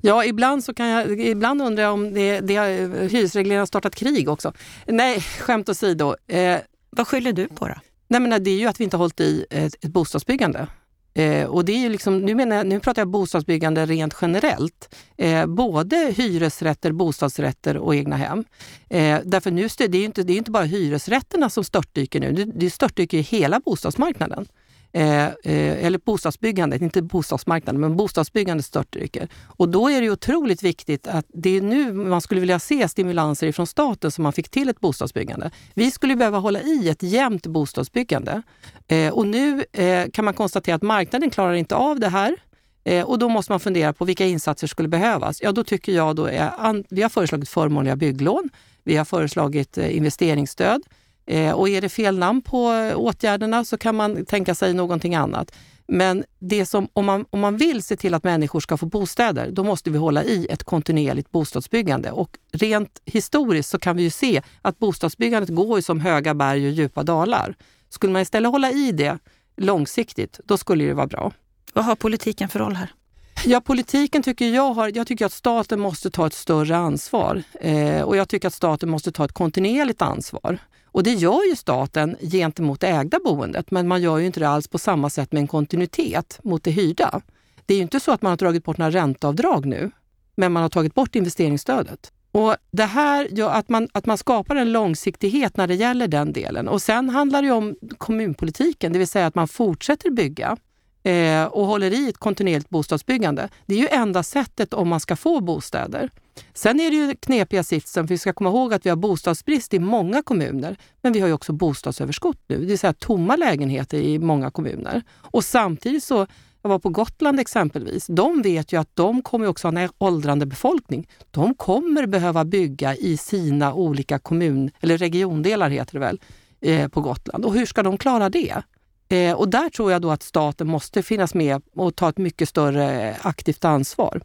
Ja, ibland så kan jag ibland undra om det, det hyresregleringen har startat krig också. Nej, skämt åsido. Eh, Vad skyller du på då? Nej, men det är ju att vi inte har hållit i ett, ett bostadsbyggande. Eh, och det är ju liksom, nu, menar jag, nu pratar jag bostadsbyggande rent generellt. Eh, både hyresrätter, bostadsrätter och egna hem. Eh, därför nu, det är ju inte, det är inte bara hyresrätterna som störtdyker nu. Det, det störtdyker hela bostadsmarknaden. Eh, eh, eller bostadsbyggandet, inte bostadsmarknaden, men bostadsbyggandet störtdyker. Och då är det ju otroligt viktigt att det är nu man skulle vilja se stimulanser ifrån staten som man fick till ett bostadsbyggande. Vi skulle behöva hålla i ett jämnt bostadsbyggande. Eh, och nu eh, kan man konstatera att marknaden klarar inte av det här. Eh, och då måste man fundera på vilka insatser skulle behövas. Ja, då tycker jag då är an- vi har föreslagit förmånliga bygglån. Vi har föreslagit eh, investeringsstöd. Och är det fel namn på åtgärderna så kan man tänka sig någonting annat. Men det som, om, man, om man vill se till att människor ska få bostäder, då måste vi hålla i ett kontinuerligt bostadsbyggande. Och rent historiskt så kan vi ju se att bostadsbyggandet går ju som höga berg och djupa dalar. Skulle man istället hålla i det långsiktigt, då skulle det vara bra. Vad har politiken för roll här? Ja, politiken tycker jag har, jag tycker att staten måste ta ett större ansvar. Eh, och jag tycker att staten måste ta ett kontinuerligt ansvar. Och det gör ju staten gentemot det ägda boendet, men man gör ju inte det alls på samma sätt med en kontinuitet mot det hyrda. Det är ju inte så att man har dragit bort några ränteavdrag nu, men man har tagit bort investeringsstödet. Och det här gör att man, att man skapar en långsiktighet när det gäller den delen. Och sen handlar det ju om kommunpolitiken, det vill säga att man fortsätter bygga eh, och håller i ett kontinuerligt bostadsbyggande. Det är ju enda sättet om man ska få bostäder. Sen är det ju knepiga sitsen, för vi ska komma ihåg att vi har bostadsbrist i många kommuner, men vi har ju också bostadsöverskott nu, det vill säga tomma lägenheter i många kommuner. Och samtidigt så, jag var på Gotland exempelvis, de vet ju att de kommer också ha en åldrande befolkning. De kommer behöva bygga i sina olika kommun, eller regiondelar heter det väl, eh, på Gotland. Och hur ska de klara det? Eh, och där tror jag då att staten måste finnas med och ta ett mycket större aktivt ansvar.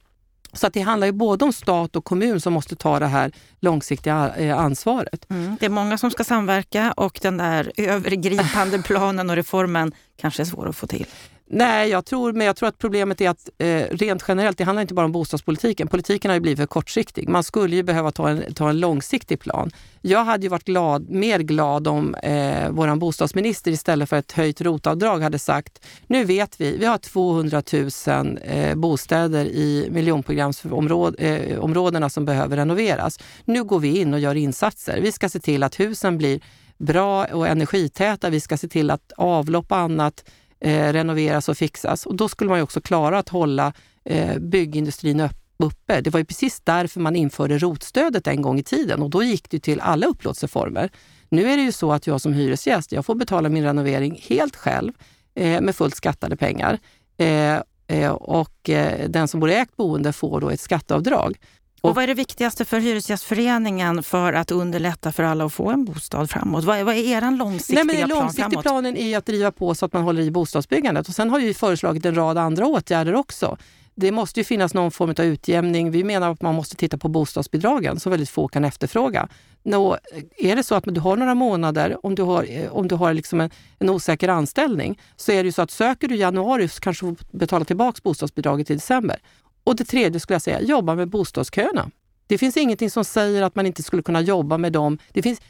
Så att det handlar ju både om stat och kommun som måste ta det här långsiktiga ansvaret. Mm. Det är många som ska samverka, och den där övergripande planen och reformen kanske är svår att få till. Nej, jag tror, men jag tror att problemet är att eh, rent generellt, det handlar inte bara om bostadspolitiken. Politiken har ju blivit för kortsiktig. Man skulle ju behöva ta en, ta en långsiktig plan. Jag hade ju varit glad, mer glad om eh, våran bostadsminister istället för ett höjt rotavdrag hade sagt, nu vet vi, vi har tvåhundratusen eh, bostäder i miljonprogramsområdena eh, som behöver renoveras. Nu går vi in och gör insatser. Vi ska se till att husen blir bra och energitäta. Vi ska se till att avlopp och annat Eh, renoveras och fixas, och då skulle man ju också klara att hålla eh, byggindustrin upp, uppe. Det var ju precis därför man införde rotstödet en gång i tiden, och då gick det till alla upplåtelseformer. Nu är det ju så att jag som hyresgäst, jag får betala min renovering helt själv eh, med fullt skattade pengar eh, eh, och eh, den som bor i ägt boende får då ett skatteavdrag. Och, och vad är det viktigaste för Hyresgästföreningen för att underlätta för alla att få en bostad framåt? Vad är, vad är er långsiktiga Nej, men plan långsiktig planen är att driva på så att man håller i bostadsbyggandet. Och sen har vi föreslagit en rad andra åtgärder också. Det måste ju finnas någon form av utjämning. Vi menar att man måste titta på bostadsbidragen som väldigt få kan efterfråga. Nå, är det så att du har några månader, om du har, om du har liksom en, en osäker anställning, så är det ju så att söker du i januari så kanske du får betala tillbaka bostadsbidraget i december. Och det tredje skulle jag säga, jobba med bostadsköerna. Det finns ingenting som säger att man inte skulle kunna jobba med dem. Det finns,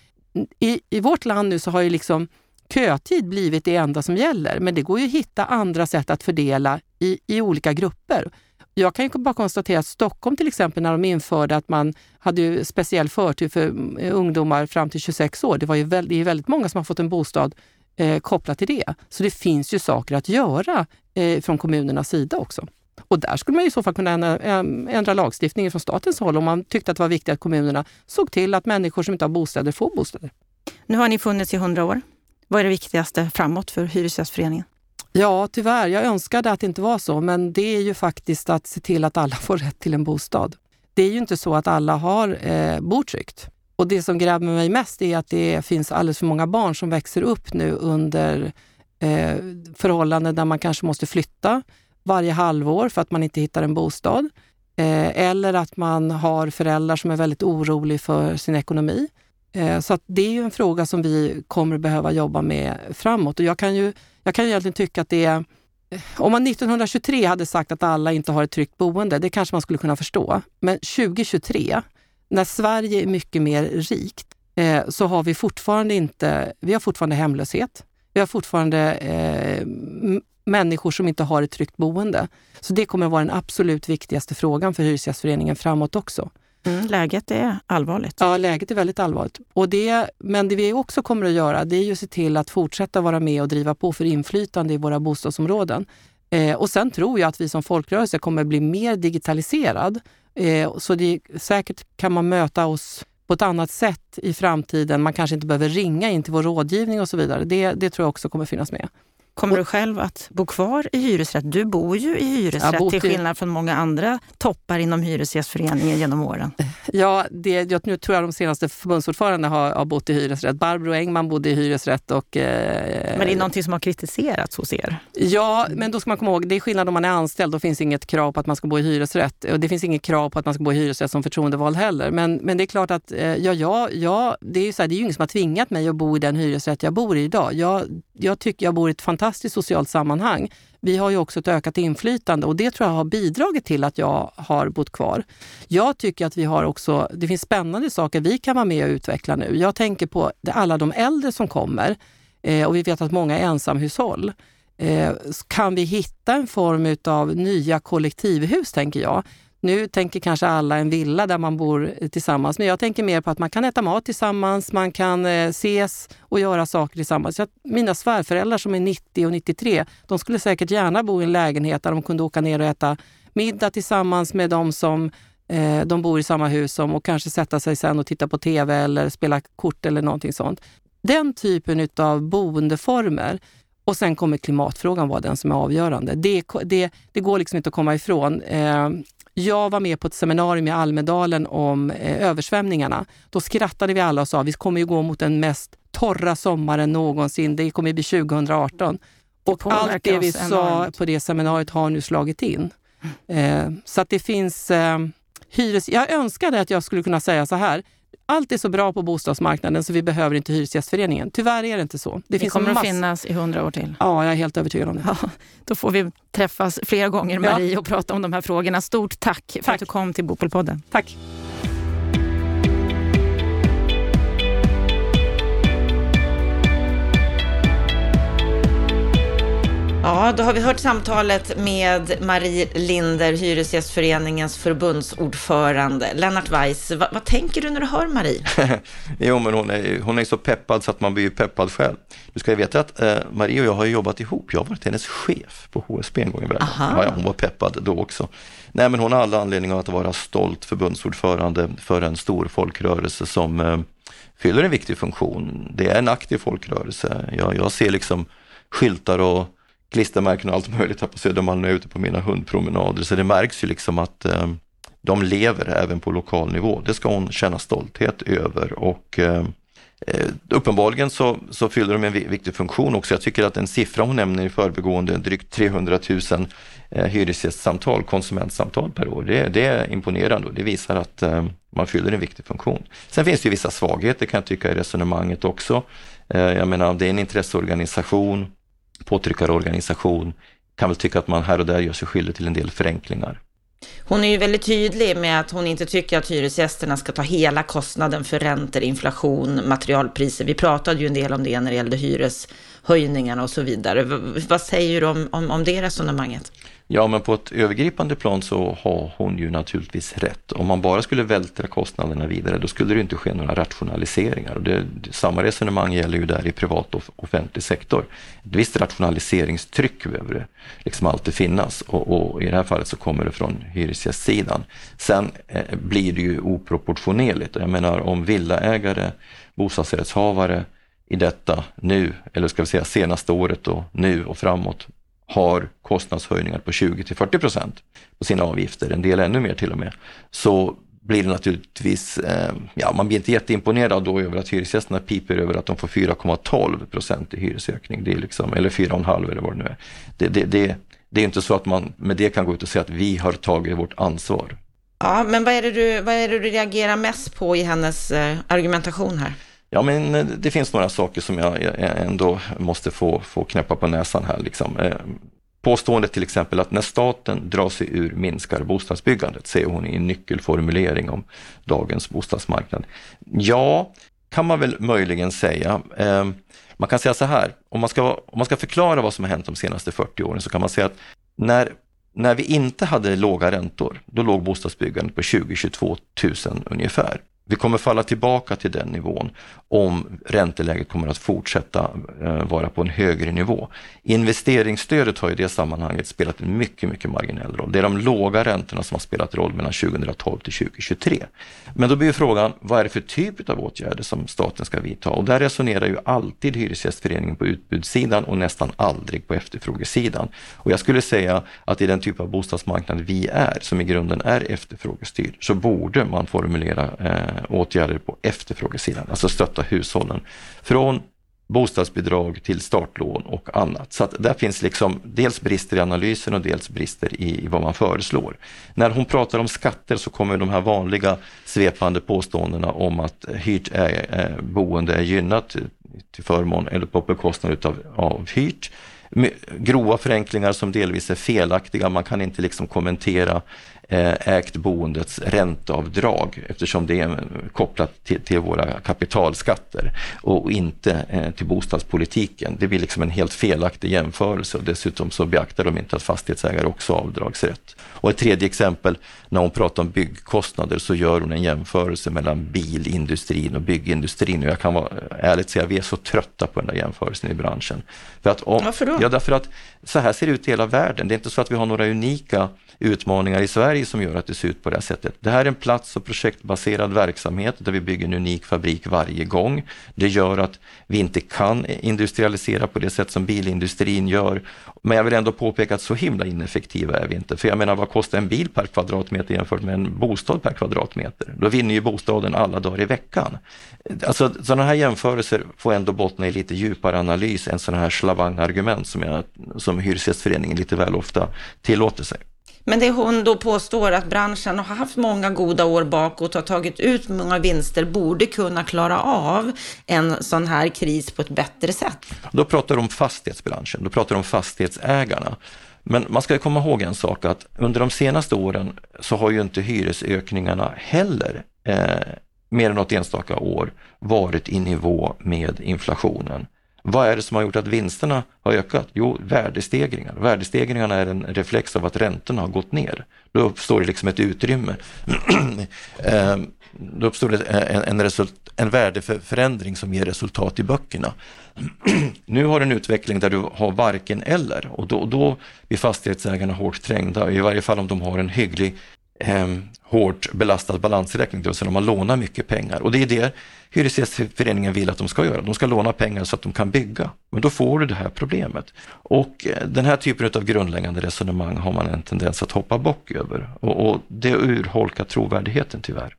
i, i vårt land nu så har ju liksom kötid blivit det enda som gäller. Men det går ju att hitta andra sätt att fördela i, i olika grupper. Jag kan ju bara konstatera att Stockholm till exempel, när de införde att man hade ju speciell förtur för ungdomar fram till tjugosex år. Det var ju väldigt, det är väldigt många som har fått en bostad eh, kopplat till det. Så det finns ju saker att göra eh, från kommunernas sida också. Och där skulle man ju i så fall kunna ändra, ändra lagstiftningen från statens håll om man tyckte att det var viktigt att kommunerna såg till att människor som inte har bostäder får bostäder. Nu har ni funnits i hundra år. Vad är det viktigaste framåt för Hyresgästföreningen? Ja, tyvärr. Jag önskade att det inte var så, men det är ju faktiskt att se till att alla får rätt till en bostad. Det är ju inte så att alla har eh, bortryckt. Och det som gräver mig mest är att det finns alldeles för många barn som växer upp nu under eh, förhållanden där man kanske måste flytta varje halvår för att man inte hittar en bostad. Eh, eller att man har föräldrar som är väldigt oroliga för sin ekonomi. Eh, så att det är ju en fråga som vi kommer behöva jobba med framåt. Och jag kan ju, jag kan ju egentligen tycka att det är... Om man nittonhundratjugotre hade sagt att alla inte har ett tryggt boende, det kanske man skulle kunna förstå. Men tjugohundratjugotre, när Sverige är mycket mer rikt, eh, så har vi fortfarande inte... Vi har fortfarande hemlöshet. Vi har fortfarande... Eh, människor som inte har ett tryggt boende. Så det kommer att vara den absolut viktigaste frågan för Hyresgästföreningen framåt också. Mm, läget är allvarligt. Ja, läget är väldigt allvarligt. Och det, men det vi också kommer att göra, det är ju se till att fortsätta vara med och driva på för inflytande i våra bostadsområden. Eh, och sen tror jag att vi som folkrörelse kommer bli mer digitaliserad. Eh, så det, säkert kan man möta oss på ett annat sätt i framtiden. Man kanske inte behöver ringa in till vår rådgivning och så vidare. Det, det tror jag också kommer finnas med. Kommer du själv att bo kvar i hyresrätt? Du bor ju i hyresrätt till skillnad från många andra toppar inom Hyresgästföreningen genom åren. Ja, det, jag, nu tror jag de senaste förbundsordförande har, har bott i hyresrätt. Barbro Engman bodde i hyresrätt. Och, eh, men det är någonting som har kritiserats hos er? Ja, men då ska man komma ihåg, det är skillnad om man är anställd. Då finns inget krav på att man ska bo i hyresrätt. Och det finns inget krav på att man ska bo i hyresrätt som förtroendevald heller. Men, men det är klart att eh, ja, ja, ja, det är ju så här, det är ju ingen som har tvingat mig att bo i den hyresrätt jag bor i idag. Jag, jag tycker jag bor i ett fantastiskt fantastiskt socialt sammanhang. Vi har ju också ett ökat inflytande, och det tror jag har bidragit till att jag har bott kvar. Jag tycker att vi har också, det finns spännande saker vi kan vara med och utveckla nu. Jag tänker på alla de äldre som kommer, eh, och vi vet att många är ensamhushåll. Eh, kan vi hitta en form av nya kollektivhus, tänker jag. Nu tänker kanske alla en villa där man bor tillsammans. Men jag tänker mer på att man kan äta mat tillsammans, man kan ses och göra saker tillsammans. Jag, mina svärföräldrar som är nittio och nittiotre, de skulle säkert gärna bo i en lägenhet där de kunde åka ner och äta middag tillsammans med de som eh, de bor i samma hus som, och kanske sätta sig sen och titta på tv eller spela kort eller någonting sånt. Den typen av boendeformer. Och sen kommer klimatfrågan vara den som är avgörande. Det, det, det går liksom inte att komma ifrån. Eh, Jag var med på ett seminarium i Almedalen om eh, översvämningarna. Då skrattade vi alla och sa, vi kommer ju gå mot den mest torra sommaren någonsin. Det kommer ju bli tjugohundraarton. Och det allt det vi sa på det seminariet har nu slagit in. Eh, så att det finns eh, hyres... Jag önskade att jag skulle kunna säga så här. allt är så bra på bostadsmarknaden så vi behöver inte Hyresgästföreningen. Tyvärr är det inte så. Det, det finns kommer mass... att finnas i hundra år till. Ja, jag är helt övertygad om det. Ja, då får vi träffas flera gånger, Marie, ja. och prata om de här frågorna. Stort tack, tack. för att du kom till BoPolPodden. Tack. Ja, då har vi hört samtalet med Marie Linder, Hyresgästföreningens förbundsordförande. Lennart Weiss, vad, vad tänker du när du hör Marie? Jo, men hon är, hon är så peppad så att man blir ju peppad själv. Du ska ju veta att eh, Marie och jag har jobbat ihop. Jag har varit hennes chef på H S B en gång i världen. Ja, ja, hon var peppad då också. Nej, men hon har alla anledningar att vara stolt förbundsordförande för en stor folkrörelse som eh, fyller en viktig funktion. Det är en aktiv folkrörelse. Jag, jag ser liksom skyltar och klistermärken och allt möjligt här på Södermalna ute på mina hundpromenader. Så det märks ju liksom att eh, de lever även på lokal nivå. Det ska hon känna stolthet över. Och eh, uppenbarligen så, så fyller de en viktig funktion också. Jag tycker att en siffra hon nämner i förbigående, drygt trehundratusen eh, hyresgästsamtal, konsumentsamtal per år. Det, det är imponerande och det visar att eh, man fyller en viktig funktion. Sen finns det ju vissa svagheter kan jag tycka i resonemanget också. Eh, jag menar, det är en intresseorganisation, påtryckarorganisation, kan väl tycka att man här och där gör sig skyldig till en del förenklingar. Hon är ju väldigt tydlig med att hon inte tycker att hyresgästerna ska ta hela kostnaden för räntor, inflation, materialpriser. Vi pratade ju en del om det när det gällde hyreshöjningarna och så vidare. V- vad säger du om, om, om det resonemanget? Ja, men på ett övergripande plan så har hon ju naturligtvis rätt. Om man bara skulle vältra kostnaderna vidare, då skulle det inte ske några rationaliseringar. Och det, samma resonemang gäller ju där i privat och offentlig sektor. Ett visst rationaliseringstryck behöver det liksom alltid finnas. Och, och i det här fallet så kommer det från hyresgästsidan. Sen eh, blir det ju oproportionerligt. Jag menar, om villaägare, bostadsrättshavare i detta nu, eller ska vi säga senaste året och nu och framåt, har kostnadshöjningar på tjugo till fyrtio procent på sina avgifter, en del ännu mer till och med, så blir det naturligtvis, eh, ja man blir inte jätteimponerad då över att hyresgästerna piper över att de får fyra komma tolv procent i hyresökning, det är liksom, eller fyra komma fem eller vad det nu är. Det, det, det, det är inte så att man med det kan gå ut och säga att vi har tagit vårt ansvar. Ja, men vad är det du, vad är det du reagerar mest på i hennes eh, argumentation här? Ja, men det finns några saker som jag ändå måste få, få knäppa på näsan här. Liksom. Påståendet till exempel att när staten drar sig ur minskar bostadsbyggandet, säger hon i en nyckelformulering om dagens bostadsmarknad. Ja, kan man väl möjligen säga. Man kan säga så här, om man ska, om man ska förklara vad som har hänt de senaste fyrtio åren så kan man säga att när, när vi inte hade låga räntor, då låg bostadsbyggandet på tjugo till tjugotvå tusen ungefär. Vi kommer falla tillbaka till den nivån om ränteläget kommer att fortsätta vara på en högre nivå. Investeringsstödet har i det sammanhanget spelat en mycket, mycket marginell roll. Det är de låga räntorna som har spelat roll mellan tjugotolv till tjugotjugotre. Men då blir frågan, vad är det för typ av åtgärder som staten ska vidta? Och där resonerar ju alltid Hyresgästföreningen på utbudssidan och nästan aldrig på efterfrågesidan. Och jag skulle säga att i den typ av bostadsmarknad vi är, som i grunden är efterfrågestyrd, så borde man formulera eh, åtgärder på efterfrågesidan, alltså stötta hushållen från bostadsbidrag till startlån och annat. Så att där finns liksom dels brister i analysen och dels brister i vad man föreslår. När hon pratar om skatter så kommer de här vanliga svepande påståendena om att hyrt är, eh, boende är gynnat till förmån eller på bekostnad utav, av hyrt. Grova förenklingar som delvis är felaktiga. Man kan inte liksom kommentera ägt boendets ränteavdrag eftersom det är kopplat till, till våra kapitalskatter och inte eh, till bostadspolitiken. Det blir liksom en helt felaktig jämförelse och dessutom så beaktar de inte att fastighetsägare också har avdragsrätt. Och ett tredje exempel, när hon pratar om byggkostnader så gör hon en jämförelse mellan bilindustrin och byggindustrin och jag kan vara ärligt säga att vi är så trötta på den där jämförelsen i branschen. För att om, Varför då? Ja, därför att så här ser det ut i hela världen. Det är inte så att vi har några unika utmaningar i Sverige som gör att det ser ut på det här sättet. Det här är en plats- och projektbaserad verksamhet där vi bygger en unik fabrik varje gång. Det gör att vi inte kan industrialisera på det sätt som bilindustrin gör. Men jag vill ändå påpeka att så himla ineffektiva är vi inte. För jag menar, vad kostar en bil per kvadratmeter jämfört med en bostad per kvadratmeter? Då vinner ju bostaden alla dagar i veckan. Alltså sådana här jämförelser får ändå bottna i lite djupare analys än sådana här slavangargument som, jag, som Hyresgästföreningen lite väl ofta tillåter sig. Men det hon då påstår att branschen har haft många goda år bakåt och har tagit ut många vinster borde kunna klara av en sån här kris på ett bättre sätt. Då pratar de om fastighetsbranschen, då pratar de om fastighetsägarna. Men man ska komma ihåg en sak, att under de senaste åren så har ju inte hyresökningarna heller eh, mer än något enstaka år varit i nivå med inflationen. Vad är det som har gjort att vinsterna har ökat? Jo, värdestegringar. Värdestegringarna är en reflex av att räntorna har gått ner. Då uppstår det liksom ett utrymme. Då uppstår det en, en, result, en värdeförändring som ger resultat i böckerna. Nu har du en utveckling där du har varken eller. Och då, då blir fastighetsägarna hårt trängda. I varje fall om de har en hygglig eh, hårt belastad balansräkning. Det vill säga de har lånat mycket pengar. Och det är det Hyresgästföreningen vill att de ska göra. De ska låna pengar så att de kan bygga. Men då får du det här problemet. Och den här typen av grundläggande resonemang har man en tendens att hoppa bock över. Och, och det urholkar trovärdigheten tyvärr.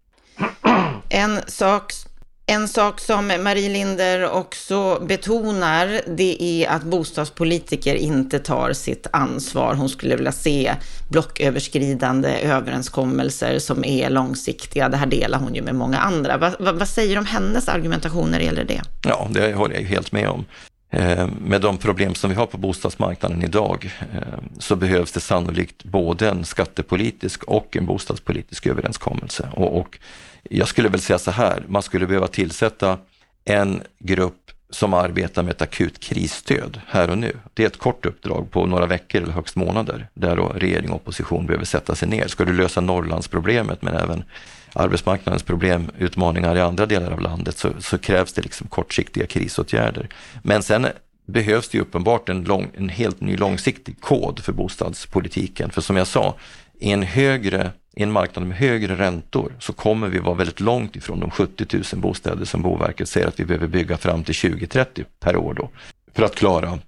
En sak, en sak som Marie Linder också betonar, det är att bostadspolitiker inte tar sitt ansvar. Hon skulle vilja se blocköverskridande överenskommelser som är långsiktiga. Det här delar hon ju med många andra. Va, va, vad säger du om hennes argumentation när det gäller det? Ja, det håller jag ju helt med om. Eh, med de problem som vi har på bostadsmarknaden idag eh, så behövs det sannolikt både en skattepolitisk och en bostadspolitisk överenskommelse. Och, och jag skulle väl säga så här, man skulle behöva tillsätta en grupp som arbetar med ett akut krisstöd här och nu. Det är ett kort uppdrag på några veckor eller högst månader där då regering och opposition behöver sätta sig ner. Ska du lösa Norrlandsproblemet men även arbetsmarknadens problem, utmaningar i andra delar av landet, så, så krävs det liksom kortsiktiga krisåtgärder. Men sen behövs det ju uppenbart en, lång, en helt ny långsiktig kod för bostadspolitiken. För som jag sa, i en högre I en marknad med högre räntor så kommer vi vara väldigt långt ifrån de sjuttio tusen bostäder som Boverket säger att vi behöver bygga fram till tjugo trettio per år då, för att klara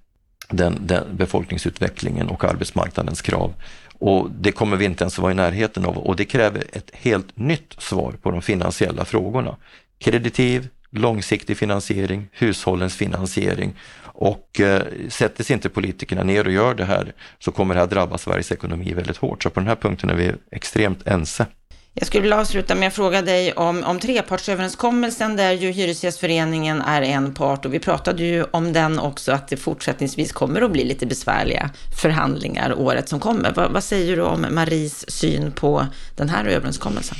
den, den befolkningsutvecklingen och arbetsmarknadens krav. Och det kommer vi inte ens vara i närheten av, och det kräver ett helt nytt svar på de finansiella frågorna. Kreditiv, långsiktig finansiering, hushållens finansiering. Och eh, sätter sig inte politikerna ner och gör det här, så kommer det här drabba Sveriges ekonomi väldigt hårt. Så på den här punkten är vi extremt ense. Jag skulle vilja avsluta med att fråga dig om, om trepartsöverenskommelsen, där ju Hyresgästföreningen är en part, och vi pratade ju om den också, att det fortsättningsvis kommer att bli lite besvärliga förhandlingar året som kommer. Va, vad säger du om Maries syn på den här överenskommelsen?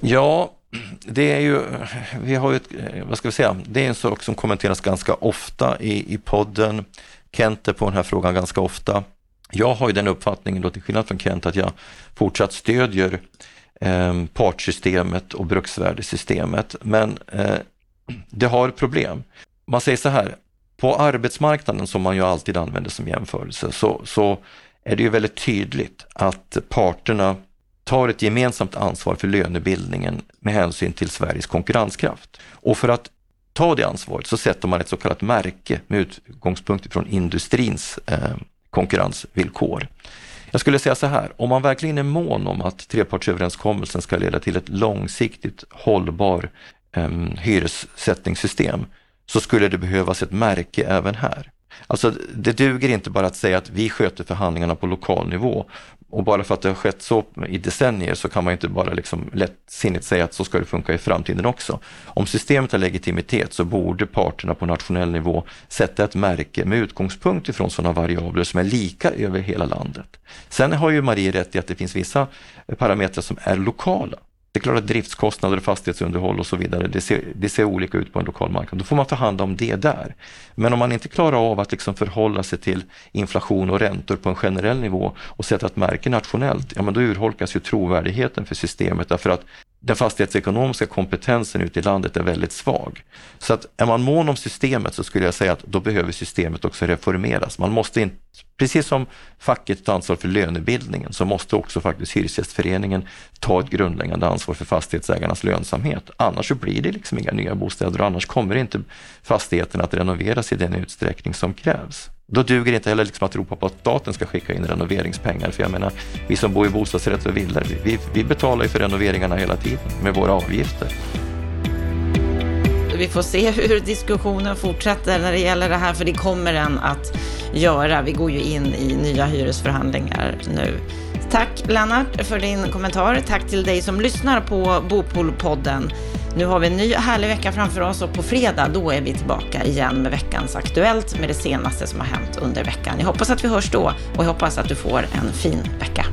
Ja, det är ju, vi har ju ett, vad ska vi säga, det är en sak som kommenteras ganska ofta i, i podden. Kent är på den här frågan ganska ofta. Jag har ju den uppfattningen då, till skillnad från Kent, att jag fortsatt stödjer eh, partsystemet och bruksvärdesystemet. Men eh, det har problem. Man säger så här, på arbetsmarknaden, som man ju alltid använder som jämförelse, så, så är det ju väldigt tydligt att parterna tar ett gemensamt ansvar för lönebildningen med hänsyn till Sveriges konkurrenskraft. Och för att ta det ansvaret så sätter man ett så kallat märke med utgångspunkt från industrins eh, konkurrensvillkor. Jag skulle säga så här, om man verkligen är mån om att trepartsöverenskommelsen ska leda till ett långsiktigt hållbar eh, hyressättningssystem, så skulle det behövas ett märke även här. Alltså det duger inte bara att säga att vi sköter förhandlingarna på lokal nivå, och bara för att det har skett så i decennier så kan man inte bara liksom lättsinnigt säga att så ska det funka i framtiden också. Om systemet har legitimitet så borde parterna på nationell nivå sätta ett märke med utgångspunkt ifrån sådana variabler som är lika över hela landet. Sen har ju Marie rätt i att det finns vissa parametrar som är lokala. Det är klart att driftskostnader, fastighetsunderhåll och så vidare, det ser, det ser olika ut på en lokal marknad. Då får man förhandla om det där. Men om man inte klarar av att liksom förhålla sig till inflation och räntor på en generell nivå och sätta ett märke nationellt, ja men då urholkas ju trovärdigheten för systemet, därför att den fastighetsekonomiska kompetensen ute i landet är väldigt svag. Så att är man mån om systemet så skulle jag säga att då behöver systemet också reformeras. Man måste inte, precis som facket tar ansvar för lönebildningen, så måste också faktiskt Hyresgästföreningen ta ett grundläggande ansvar för fastighetsägarnas lönsamhet. Annars så blir det liksom inga nya bostäder, och annars kommer inte fastigheterna att renoveras i den utsträckning som krävs. Då duger det inte heller liksom att ropa på att staten ska skicka in renoveringspengar, för jag menar, vi som bor i bostadsrätt och villor, vi, vi betalar ju för renoveringarna hela tiden med våra avgifter. Vi får se hur diskussionen fortsätter när det gäller det här, för det kommer den att göra. Vi går ju in i nya hyresförhandlingar nu. Tack Lennart för din kommentar. Tack till dig som lyssnar på BoPolPodden. Nu har vi en ny härlig vecka framför oss och på fredag då är vi tillbaka igen med veckans Aktuellt med det senaste som har hänt under veckan. Jag hoppas att vi hörs då och jag hoppas att du får en fin vecka.